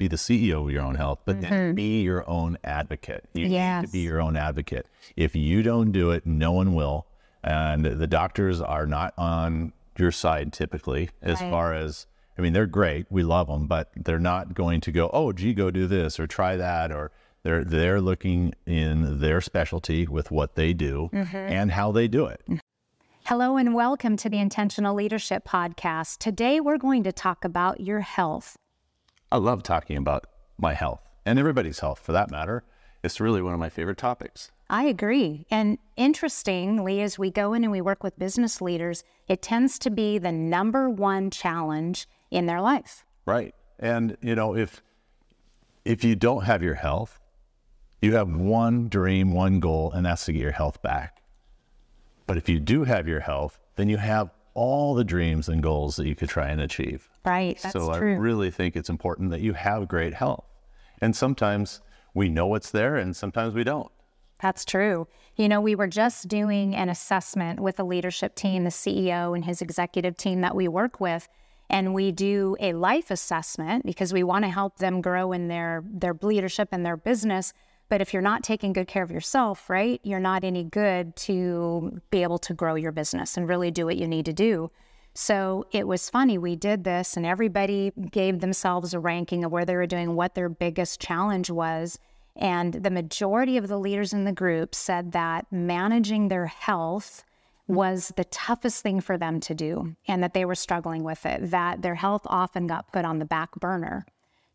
be the CEO of your own health, but then be your own advocate. You need to be your own advocate. If you don't do it, no one will. And the doctors are not on your side typically, as far as, I mean, they're great. We love them, but they're not going to go, oh, gee, go do this or try that. Or they're looking in their specialty with what they do and how they do it. Hello and welcome to the Intentional Leadership Podcast. Today, we're going to talk about your health. I love talking about my health and everybody's health for that matter. It's really one of my favorite topics. I agree. And interestingly, as we go in and we work with business leaders, it tends to be the number one challenge in their life. Right. And you know, if you don't have your health, you have one dream, one goal, and that's to get your health back. But if you do have your health, then you have all the dreams and goals that you could try and achieve. Right, that's true. So I really think it's important that you have great health. And sometimes we know what's there and sometimes we don't. That's true. You know, we were just doing an assessment with a leadership team, the CEO and his executive team that we work with, and we do a life assessment because we want to help them grow in their leadership and their business. But if you're not taking good care of yourself, right, you're not any good to be able to grow your business and really do what you need to do. So it was funny. We did this and everybody gave themselves a ranking of where they were doing, what their biggest challenge was. And the majority of the leaders in the group said that managing their health was the toughest thing for them to do and that they were struggling with it, that their health often got put on the back burner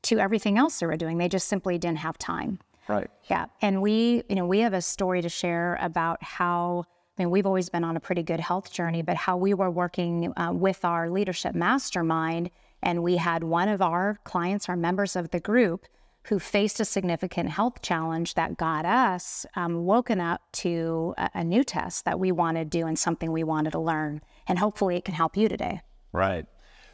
to everything else they were doing. They just simply didn't have time. Right. Yeah. And we have a story to share about how, I mean, we've always been on a pretty good health journey, but how we were working with our leadership mastermind. And we had one of our clients, our members of the group, who faced a significant health challenge that got us woken up to a new test that we want to do and something we wanted to learn. And hopefully it can help you today. Right.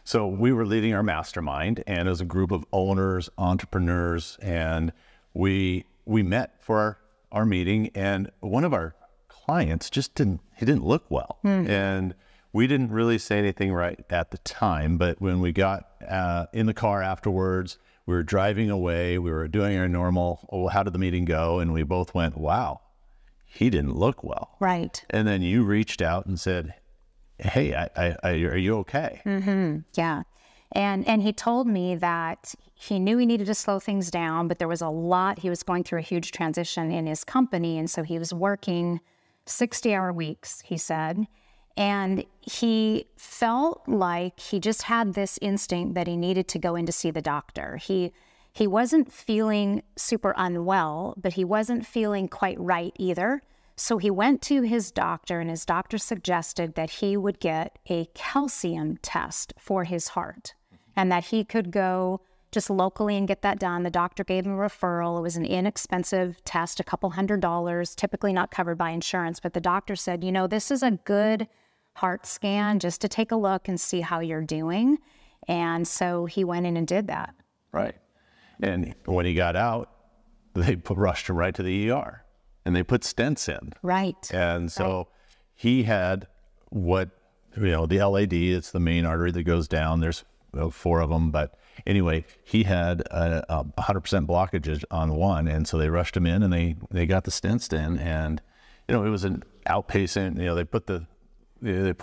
So we were leading our mastermind and as a group of owners, entrepreneurs, and we met for our meeting, and one of our clients just didn't look well. And we didn't really say anything right at the time, but when we got in the car afterwards, we were driving away, we were doing our normal, oh, how did the meeting go? And we both went, wow, he didn't look well. Right. And then you reached out and said, hey, are you okay? Yeah. And he told me that he knew he needed to slow things down, but there was a lot. He was going through a huge transition in his company. And so he was working 60-hour weeks, he said. And he felt like he just had this instinct that he needed to go in to see the doctor. He wasn't feeling super unwell, but he wasn't feeling quite right either. So he went to his doctor, and his doctor suggested that he would get a calcium test for his heart and that he could go just locally and get that done. The doctor gave him a referral. It was an inexpensive test, a couple $100, typically not covered by insurance. But the doctor said, you know, this is a good heart scan just to take a look and see how you're doing. And so he went in and did that. Right. And when he got out, they rushed him right to the ER and they put stents in. Right. And so he had what, you know, the LAD, it's the main artery that goes down. There's 4 of them, but anyway, he had a 100% blockages on one, and so they rushed him in and they got the stents in, and you know, it was an outpatient. You know,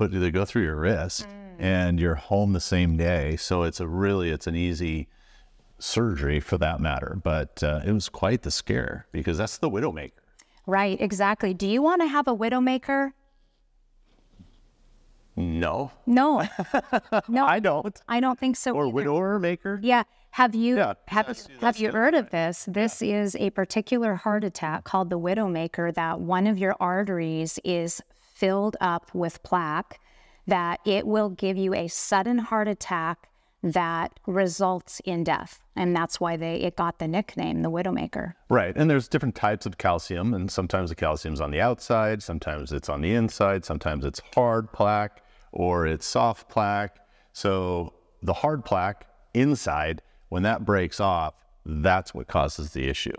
they go through your wrist and you're home the same day, so it's an easy surgery for that matter. But it was quite the scare because that's the widowmaker. Right, exactly. Do you want to have a widowmaker? No. I don't think so. Or either. Widower maker? Yeah. Have you heard of this? This is a particular heart attack called the widowmaker, that one of your arteries is filled up with plaque, that it will give you a sudden heart attack that results in death. And that's why it got the nickname, the widowmaker. Right. And there's different types of calcium, and sometimes the calcium's on the outside, sometimes it's on the inside, sometimes it's hard plaque or it's soft plaque. So the hard plaque inside, when that breaks off, that's what causes the issue.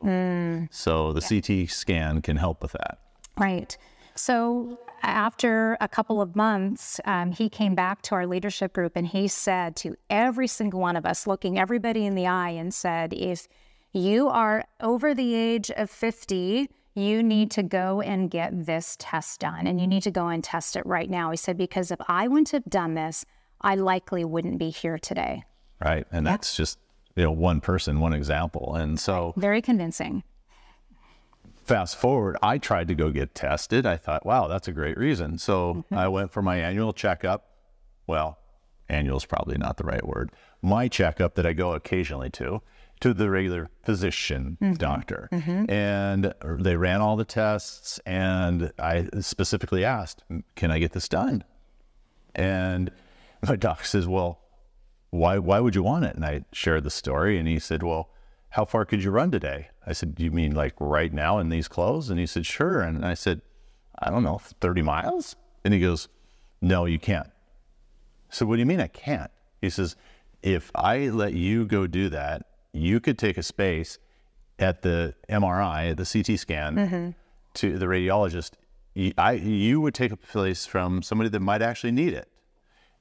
So the CT scan can help with that. Right. So after a couple of months, he came back to our leadership group and he said to every single one of us, looking everybody in the eye, and said, if you are over the age of 50, you need to go and get this test done, and you need to go and test it right now. He said, because if I wouldn't have done this, I likely wouldn't be here today. Right. And yeah. That's just, you know, one person, one example. And so very convincing. Fast forward, I tried to go get tested. I thought, wow, that's a great reason. So I went for my annual checkup. Well, annual is probably not the right word. My checkup that I go occasionally to the regular physician doctor. And they ran all the tests, and I specifically asked, can I get this done? And my doc says, well, why would you want it? And I shared the story, and he said, well, how far could you run today? I said, do you mean like right now in these clothes? And he said, sure. And I said, I don't know, 30 miles? And he goes, no, you can't. So what do you mean I can't? He says, if I let you go do that, you could take a space at the MRI, at the CT scan, to the radiologist. You would take a place from somebody that might actually need it.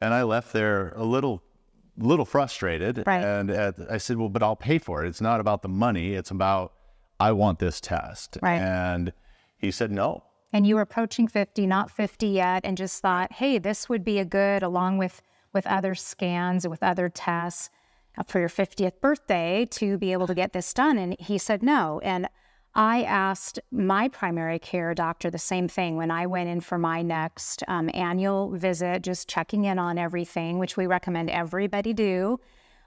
And I left there a little frustrated. Right. And I said, well, but I'll pay for it. It's not about the money. It's about, I want this test. Right. And he said, no. And you were approaching 50, not 50 yet, and just thought, hey, this would be a good, along with other scans, with other tests, for your 50th birthday to be able to get this done. And he said no. And I asked my primary care doctor the same thing when I went in for my next annual visit, just checking in on everything, which we recommend everybody do.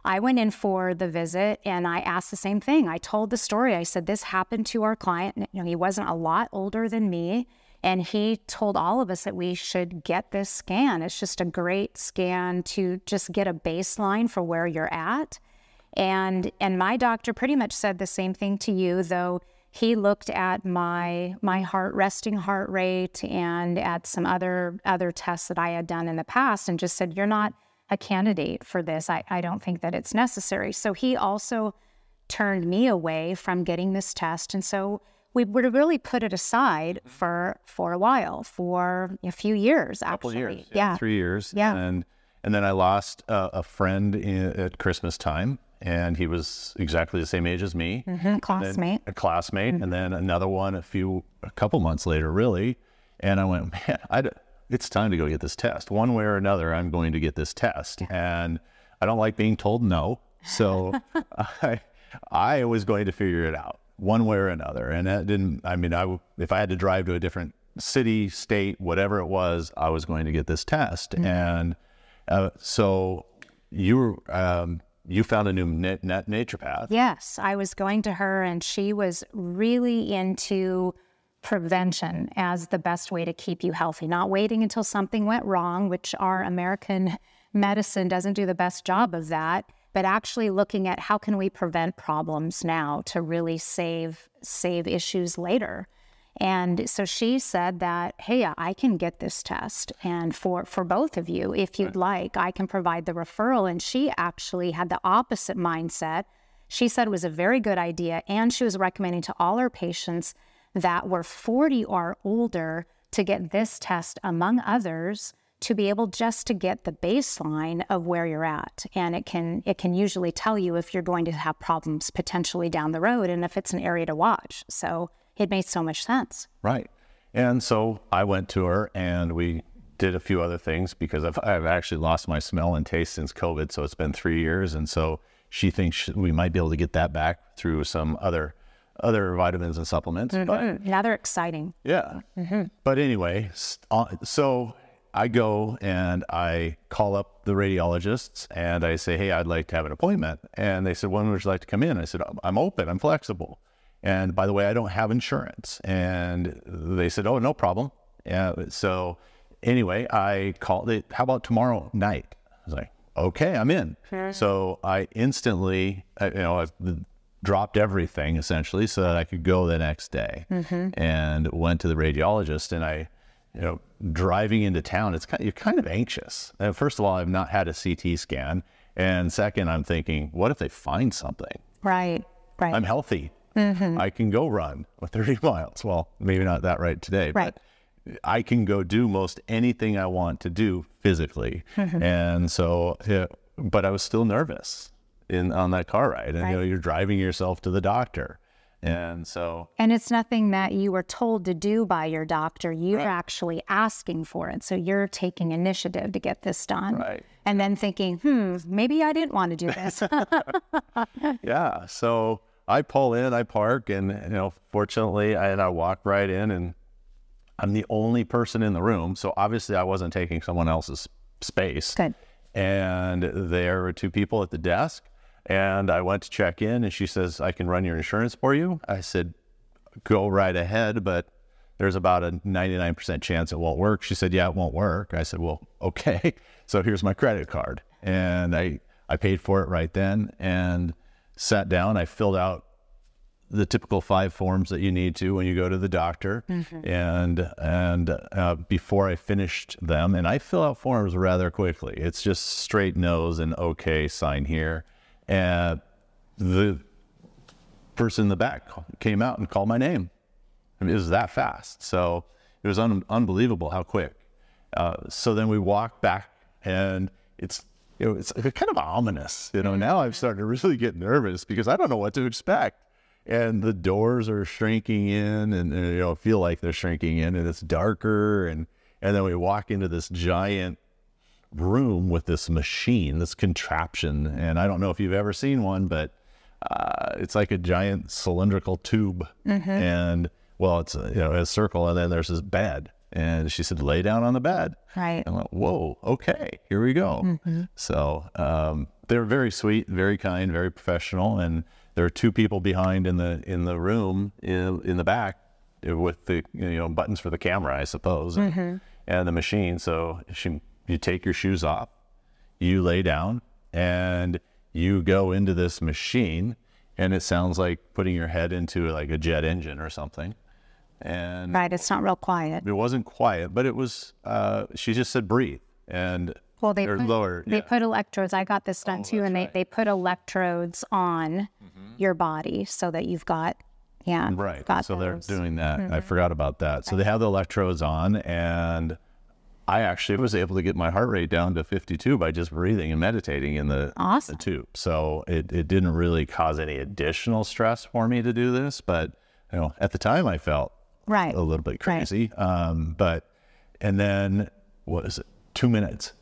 I went in for the visit and I asked the same thing. I told the story. I said, this happened to our client. You know, he wasn't a lot older than me. And he told all of us that we should get this scan. It's just a great scan to just get a baseline for where you're at. And my doctor pretty much said the same thing to you, though he looked at my resting heart rate and at some other tests that I had done in the past and just said, you're not a candidate for this. I don't think that it's necessary. So he also turned me away from getting this test. And so we would have really put it aside for a while, for a few years, actually. A couple years, yeah. 3 years. Yeah. And then I lost a friend at Christmas time, and he was exactly the same age as me. Classmate. A classmate. And then another one a couple months later, really. And I went, man, it's time to go get this test. One way or another, I'm going to get this test. And I don't like being told no. So I was going to figure it out, one way or another. And that didn't, I mean, if I had to drive to a different city, state, whatever it was, I was going to get this test. And so you found a new naturopath. Yes, I was going to her, and she was really into prevention as the best way to keep you healthy, not waiting until something went wrong, which our American medicine doesn't do the best job of that, but actually looking at how can we prevent problems now to really save issues later. And so she said that, hey, I can get this test, and for both of you, if you'd like, I can provide the referral. And she actually had the opposite mindset. She said it was a very good idea, and she was recommending to all her patients that were 40 or older to get this test, among others, to be able just to get the baseline of where you're at. And it can usually tell you if you're going to have problems potentially down the road and if it's an area to watch. So it made so much sense. Right. And so I went to her, and we did a few other things because I've actually lost my smell and taste since COVID. So it's been 3 years. And so she thinks we might be able to get that back through some other vitamins and supplements. But now they're exciting. Yeah. But anyway, so I go and I call up the radiologists and I say, hey, I'd like to have an appointment. And they said, when would you like to come in? I said, I'm open, I'm flexible. And by the way, I don't have insurance. And they said, oh, no problem. And so anyway, I called, how about tomorrow night? I was like, okay, I'm in. So I instantly, I dropped everything essentially so that I could go the next day, and went to the radiologist. And driving into town, you're kind of anxious. And first of all, I've not had a CT scan. And second, I'm thinking, what if they find something? Right, right. I'm healthy. I can go run 30 miles. Well, maybe not that right today. Right. But I can go do most anything I want to do physically. And so, yeah, but I was still nervous on that car ride. And, right. You know, you're driving yourself to the doctor. And so. And it's nothing that you were told to do by your doctor. You're right. Actually asking for it. So you're taking initiative to get this done. Right. And then thinking, maybe I didn't want to do this. Yeah. So I pull in, I park, and, you know, fortunately, I walk right in, and I'm the only person in the room. So obviously I wasn't taking someone else's space. Good. And there were two people at the desk. And I went to check in, and she says, I can run your insurance for you. I said, go right ahead, but there's about a 99% chance it won't work. She said, yeah, it won't work. I said, well, okay. So here's my credit card. And I paid for it right then and sat down. I filled out the typical 5 forms that you need to when you go to the doctor. Mm-hmm. And before I finished them, and I fill out forms rather quickly. It's just straight nose and okay, sign here. And the person in the back came out and called my name. I mean, it was that fast. So it was unbelievable how quick. So then we walked back, and it's kind of ominous. You know, now I've started to really get nervous because I don't know what to expect. And the doors are shrinking in, and you know, feel like they're shrinking in, and it's darker. And then we walk into this giant room with this machine, this contraption, and I don't know if you've ever seen one, but it's like a giant cylindrical tube. Mm-hmm. And well, it's a circle, and then there's this bed, and she said, lay down on the bed. Right. I went, whoa, okay, here we go. Mm-hmm. So they were very sweet, very kind, very professional, and there were two people behind in the room in the back with the buttons for the camera, I suppose. Mm-hmm. And the machine. So you take your shoes off, you lay down, and you go into this machine, and it sounds like putting your head into like a jet engine or something. And right, it's not real quiet. It wasn't quiet, but it was, she just said, breathe. And well, they put electrodes. I got this done too. And right. They put electrodes on your body so that you've got, yeah. Right. So they're doing that. Mm-hmm. I forgot about that. So they have the electrodes on, and I actually was able to get my heart rate down to 52 by just breathing and meditating in the tube. So it didn't really cause any additional stress for me to do this. But, you know, at the time I felt a little bit crazy. Right. And then what is it? 2 minutes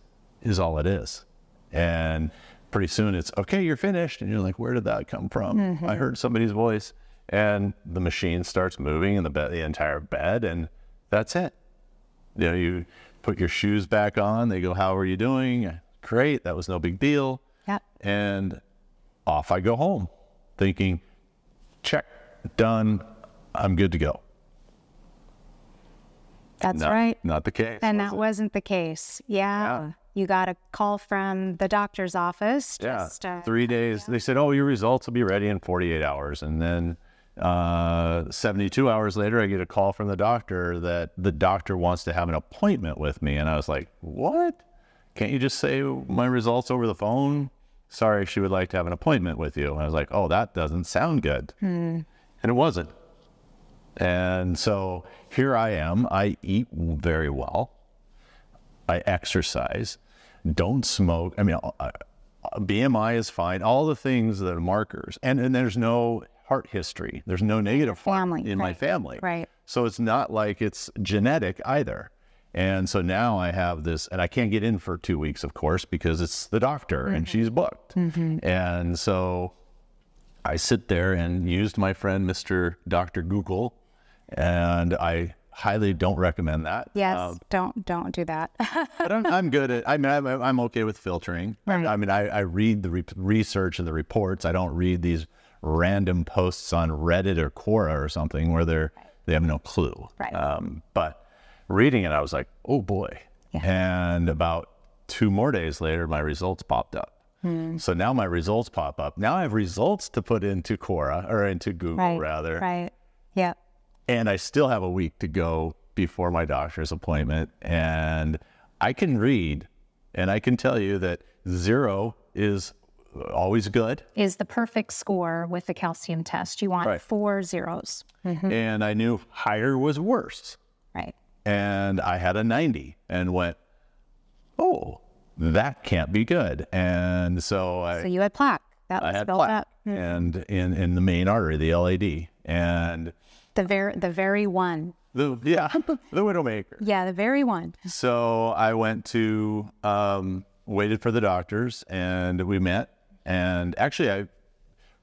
is all it is. And pretty soon it's, okay, you're finished. And you're like, where did that come from? Mm-hmm. I heard somebody's voice, and the machine starts moving and the entire bed. And that's it. You know, you put your shoes back on. They go, how are you doing? Great. That was no big deal. Yep. And off I go home thinking, check, done. I'm good to go. That's right. Not the case. And that wasn't the case. Yeah. You got a call from the doctor's office. Just, 3 days. They said, oh, your results will be ready in 48 hours. And then 72 hours later, I get a call from the doctor that the doctor wants to have an appointment with me. And I was like, what? Can't you just say my results over the phone? Sorry, she would like to have an appointment with you. And I was like, oh, that doesn't sound good. And it wasn't. And so here I am. I eat very well. I exercise, don't smoke. I mean, BMI is fine. All the things that are markers, and there's no heart history. There's no negative family in my family. Right. So it's not like it's genetic either. And so now I have this, and I can't get in for 2 weeks, of course, because it's the doctor and she's booked. And so I sit there and used my friend, Mr. Dr. Google, and I highly don't recommend that. Yes, don't do that. But I'm good at. I mean, I'm okay with filtering. Right. I mean, I read the research and the reports. I don't read these random posts on Reddit or Quora or something where they have no clue. Right. But reading it, I was like, oh boy. Yeah. And about 2 more days later, my results popped up. So now my results pop up. Now I have results to put into Quora or into Google rather. Right. Yeah. And I still have a week to go before my doctor's appointment, and I can read, and I can tell you that 0 is always good. Is the perfect score with the calcium test. You want 4 zeros. And I knew higher was worse. Right. and I had a 90 and went, oh, that can't be good. And so I... So you had plaque. That was built up. And in the main artery, the LAD. And... The very one. The widowmaker. Yeah, the very one. So I went to, waited for the doctors, and we met. And actually, I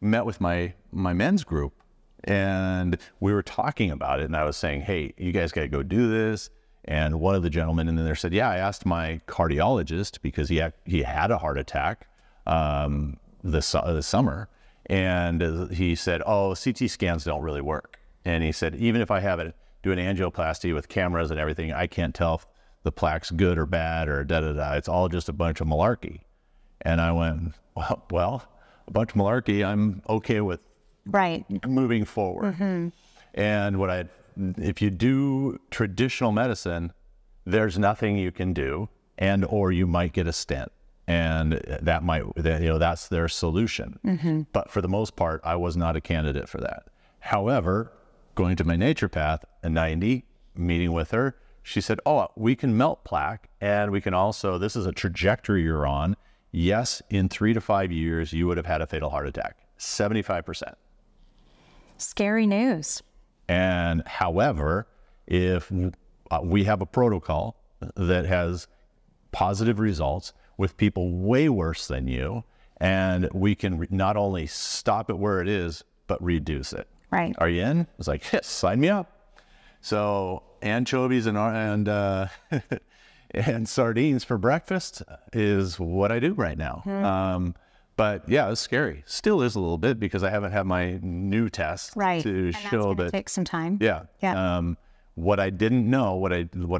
met with my men's group, and we were talking about it. And I was saying, hey, you guys got to go do this. And one of the gentlemen in there said, yeah, I asked my cardiologist, because he had a heart attack this summer. And he said, oh, CT scans don't really work. And he said, even if I have it, do an angioplasty with cameras and everything, I can't tell if the plaque's good or bad or da-da-da. It's all just a bunch of malarkey. And I went, well, a bunch of malarkey, I'm okay with moving forward. Mm-hmm. And if you do traditional medicine, there's nothing you can do, or you might get a stent. And that might, that's their solution. Mm-hmm. But for the most part, I was not a candidate for that. However, going to my naturopath, a 90, meeting with her, she said, oh, we can melt plaque, and we can also, this is a trajectory you're on. Yes, in 3 to 5 years, you would have had a fatal heart attack, 75%. Scary news. And however, if we have a protocol that has positive results with people way worse than you, and we can not only stop it where it is, but reduce it. Right. Are you in? I was like, yes, sign me up. So anchovies and sardines for breakfast is what I do right now. Mm-hmm. But yeah, it's scary. Still is a little bit, because I haven't had my new test to show that. Take some time. Yeah. Yeah. What I didn't know, what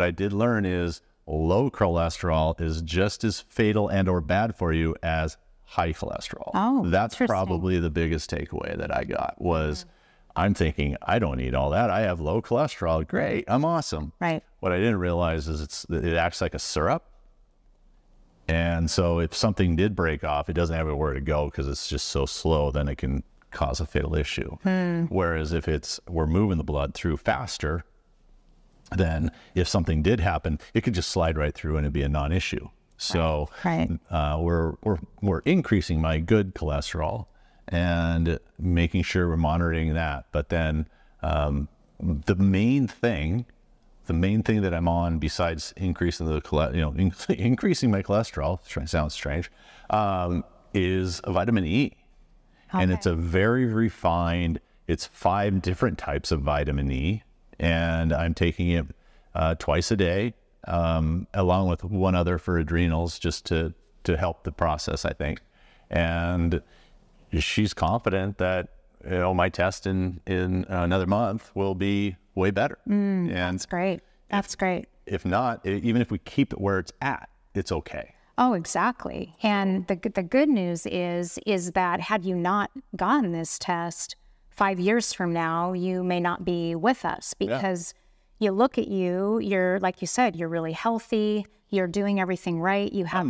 I did learn is low cholesterol is just as fatal and/or bad for you as high cholesterol. Oh, that's probably the biggest takeaway that I got was. Mm-hmm. I'm thinking, I don't need all that. I have low cholesterol. Great. I'm awesome. Right. What I didn't realize is it acts like a syrup. And so if something did break off, it doesn't have anywhere to go, because it's just so slow, then it can cause a fatal issue. Hmm. Whereas if we're moving the blood through faster, then if something did happen, it could just slide right through and it'd be a non-issue. So we're increasing my good cholesterol and making sure we're monitoring that. But then the main thing that I'm on, besides increasing increasing my cholesterol, sounds strange, is vitamin E. Okay. And it's a very refined, it's 5 different types of vitamin E, and I'm taking it twice a day, along with one other for adrenals, just to help the process, I think. And she's confident that my test in another month will be way better. Mm, and that's great. That's great. If not, even if we keep it where it's at, it's okay. Oh, exactly. And the good news is that had you not gotten this test, 5 years from now, you may not be with us, because you look at you, you're, like you said, you're really healthy, you're doing everything right. You have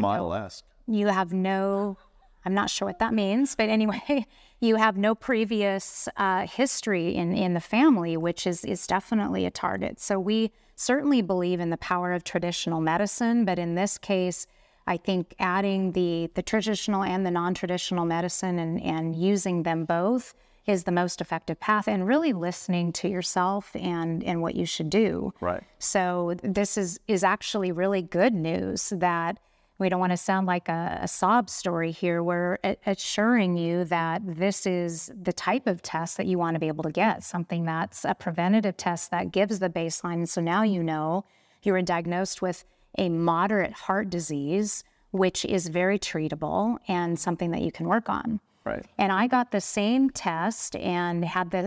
I'm not sure what that means, but anyway, you have no previous history in the family, which is definitely a target. So we certainly believe in the power of traditional medicine, but in this case, I think adding the traditional and the non-traditional medicine and using them both is the most effective path, and really listening to yourself and what you should do. Right. So this is actually really good news that we don't want to sound like a sob story here. We're assuring you that this is the type of test that you want to be able to get, something that's a preventative test that gives the baseline. So now you know you were diagnosed with a moderate heart disease, which is very treatable and something that you can work on. Right. And I got the same test and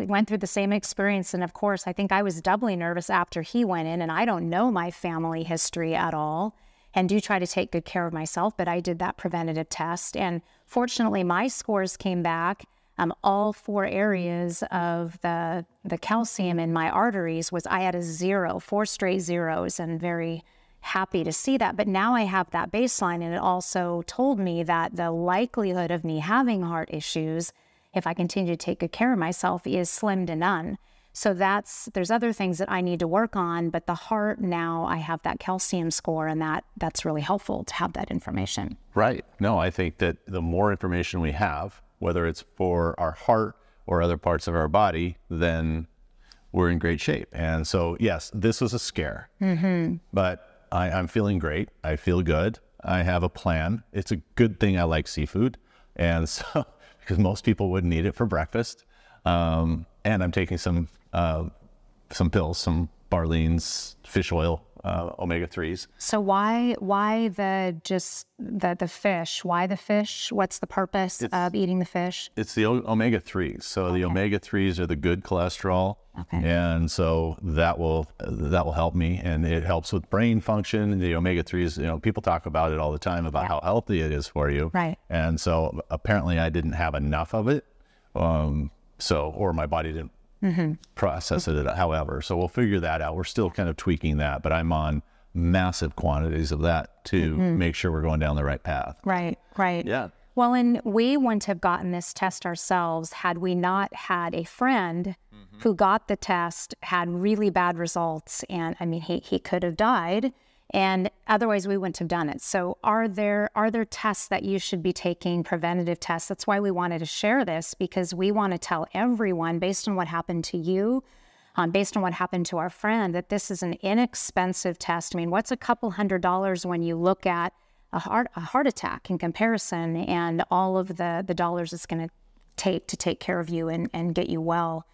went through the same experience. And of course, I think I was doubly nervous after he went in, and I don't know my family history at all, and do try to take good care of myself, but I did that preventative test. And fortunately, my scores came back. All 4 areas of the calcium in my arteries I had a 0, 4 straight zeros, and very happy to see that. But now I have that baseline, and it also told me that the likelihood of me having heart issues, if I continue to take good care of myself, is slim to none. So there's other things that I need to work on, but the heart, now I have that calcium score, and that's really helpful to have that information. Right. No, I think that the more information we have, whether it's for our heart or other parts of our body, then we're in great shape. And so, yes, this was a scare, but I'm feeling great. I feel good. I have a plan. It's a good thing I like seafood. And so, because most people wouldn't eat it for breakfast. And I'm taking some pills, some Barlean's fish oil, omega-3s. So why the fish? What's the purpose of eating the fish? It's the omega-3s. So the omega-3s are the good cholesterol. Okay. And so that will help me, and it helps with brain function. The omega-3s, you know, people talk about it all the time about how healthy it is for you. Right. And so apparently I didn't have enough of it. Or my body didn't process it, however. So we'll figure that out. We're still kind of tweaking that, but I'm on massive quantities of that to make sure we're going down the right path. Right, right. Yeah. Well, and we wouldn't have gotten this test ourselves had we not had a friend who got the test, had really bad results, and I mean, he could have died, and otherwise we wouldn't have done it. So are there tests that you should be taking, preventative tests? That's why we wanted to share this, because we want to tell everyone, based on what happened to you, based on what happened to our friend, that this is an inexpensive test. I mean, what's a couple $100 when you look at a heart attack in comparison, and all of the dollars it's going to take to take care of you and get you well,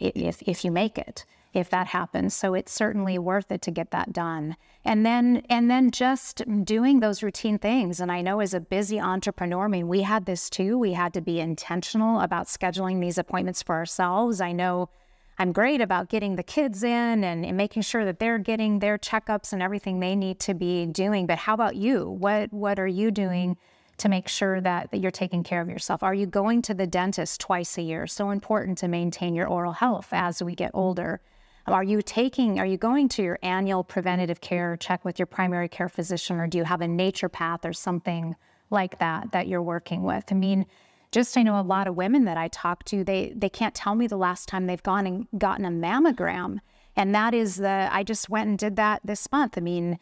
if you make it. If that happens. So it's certainly worth it to get that done. And then just doing those routine things. And I know as a busy entrepreneur, I mean, we had this too. We had to be intentional about scheduling these appointments for ourselves. I know I'm great about getting the kids in and making sure that they're getting their checkups and everything they need to be doing. But how about you? What are you doing to make sure that you're taking care of yourself? Are you going to the dentist twice a year? So important to maintain your oral health as we get older. Are you going to your annual preventative care check with your primary care physician, or do you have a naturopath or something like that you're working with? I mean, I know a lot of women that I talk to, they can't tell me the last time they've gone and gotten a mammogram. And that is I just went and did that this month. I mean,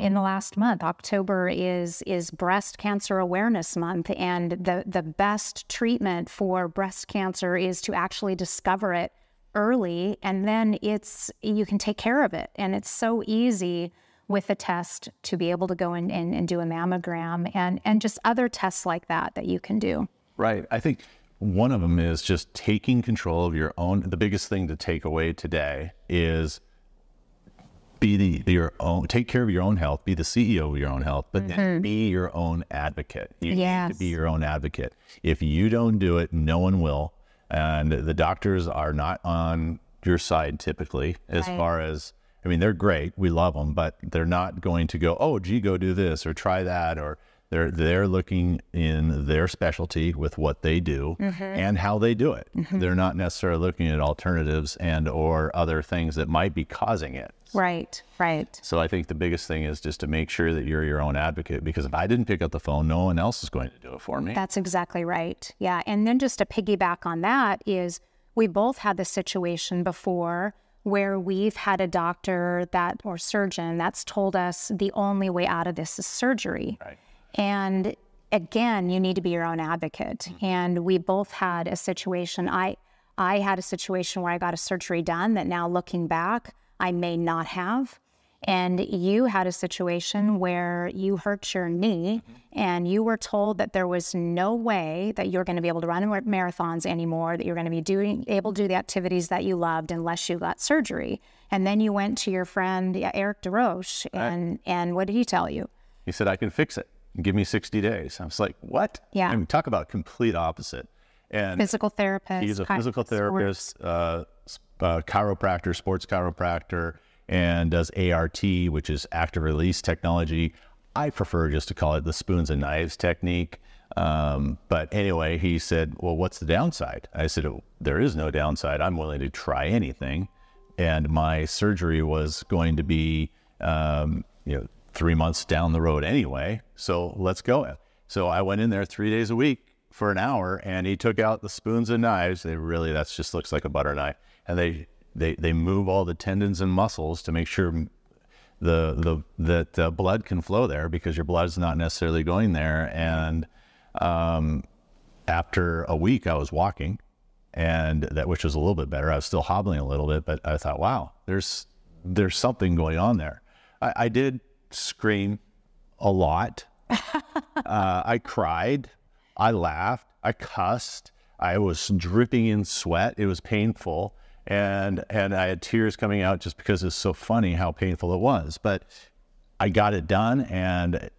in the last month, October is Breast Cancer Awareness Month. And the best treatment for breast cancer is to actually discover it early, and then you can take care of it. And it's so easy with a test to be able to go in and do a mammogram and just other tests like that you can do. Right. I think one of them is just taking control of your own. The biggest thing to take away today is take care of your own health, be the CEO of your own health, but then be your own advocate. You need to be your own advocate. If you don't do it, no one will. And the doctors are not on your side typically, as far as, I mean, they're great. We love them, but they're not going to go, oh, gee, go do this or try that. Or they're looking in their specialty with what they do and how they do it. They're not necessarily looking at alternatives and or other things that might be causing it. Right, right. So I think the biggest thing is just to make sure that you're your own advocate, because if I didn't pick up the phone, no one else is going to do it for me. That's exactly right. Yeah. And then just to piggyback on that is we both had the situation before where we've had a doctor or surgeon that's told us the only way out of this is surgery. Right. And again, you need to be your own advocate. And we both had a situation. I had a situation where I got a surgery done that now looking back, I may not have. And you had a situation where you hurt your knee and you were told that there was no way that you're going to be able to run marathons anymore, that you're going to be able to do the activities that you loved unless you got surgery. And then you went to your friend, Eric DeRoche, and what did he tell you? He said, I can fix it. Give me 60 days. I was like, what? Yeah. I mean, talk about complete opposite. And physical therapist. He's a physical therapist, chiropractor, sports chiropractor, and does ART, which is active release technology. I prefer just to call it the spoons and knives technique. But anyway, he said, well, what's the downside? I said, there is no downside. I'm willing to try anything. And my surgery was going to be, 3 months down the road anyway. So let's go. So I went in there 3 days a week for an hour, and he took out the spoons and knives. They really, that's just looks like a butter knife. And they move all the tendons and muscles to make sure that blood can flow there, because your blood's not necessarily going there. And after a week, I was walking, and that, which was a little bit better. I was still hobbling a little bit, but I thought, wow, there's something going on there. I did scream a lot. I cried, I laughed, I cussed, I was dripping in sweat. It was painful. And I had tears coming out just because it's so funny how painful it was, but I got it done, and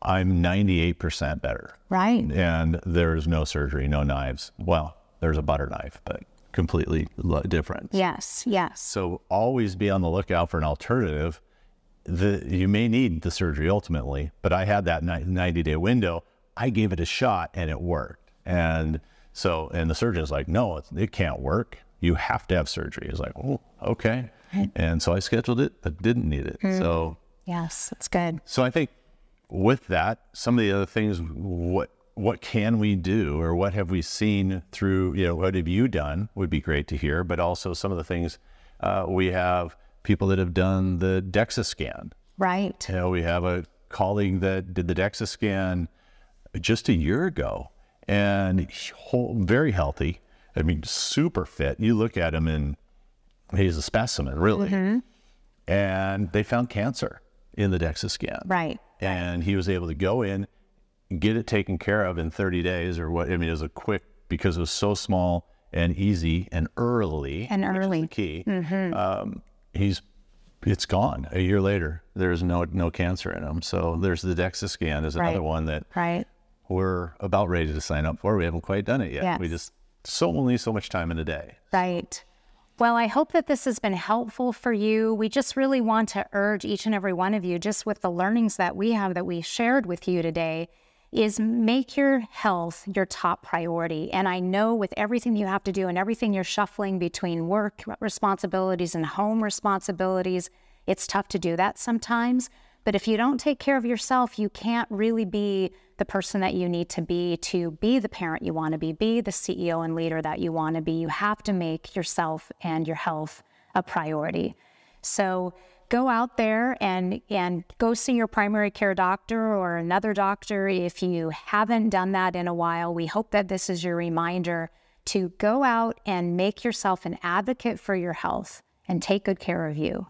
I'm 98% better. Right. And there's no surgery, no knives. Well, there's a butter knife, but completely different. Yes. Yes. So always be on the lookout for an alternative. You may need the surgery ultimately, but I had that 90-day window. I gave it a shot and it worked. And so, and the surgeon's like, no, it can't work. You have to have surgery. It's like, oh, okay. And so I scheduled it, but didn't need it. So yes, that's good. So I think with that, some of the other things, what can we do, or what have we seen through, you know, what have you done would be great to hear, but also some of the things we have people that have done the DEXA scan. Right. You know, we have a colleague that did the DEXA scan just a year ago, and very healthy. I mean, super fit. You look at him and he's a specimen, really. Mm-hmm. And they found cancer in the DEXA scan. Right. And he was able to go in, get it taken care of in 30 days or what. I mean, it was a quick, because it was so small and easy and early. And early. Which is the key. Mm-hmm. It's gone a year later. There's no cancer in him. So there's the DEXA scan is another one that we're about ready to sign up for. We haven't quite done it yet. Yes. We just... so only so much time in a day. Right. Well, I hope that this has been helpful for you. We just really want to urge each and every one of you, just with the learnings that we have that we shared with you today, is make your health your top priority. And I know with everything you have to do and everything you're shuffling between work responsibilities and home responsibilities, it's tough to do that sometimes. But if you don't take care of yourself, you can't really be the person that you need to be the parent you want to be the CEO and leader that you want to be. You have to make yourself and your health a priority. So go out there and go see your primary care doctor or another doctor if you haven't done that in a while. We hope that this is your reminder to go out and make yourself an advocate for your health and take good care of you.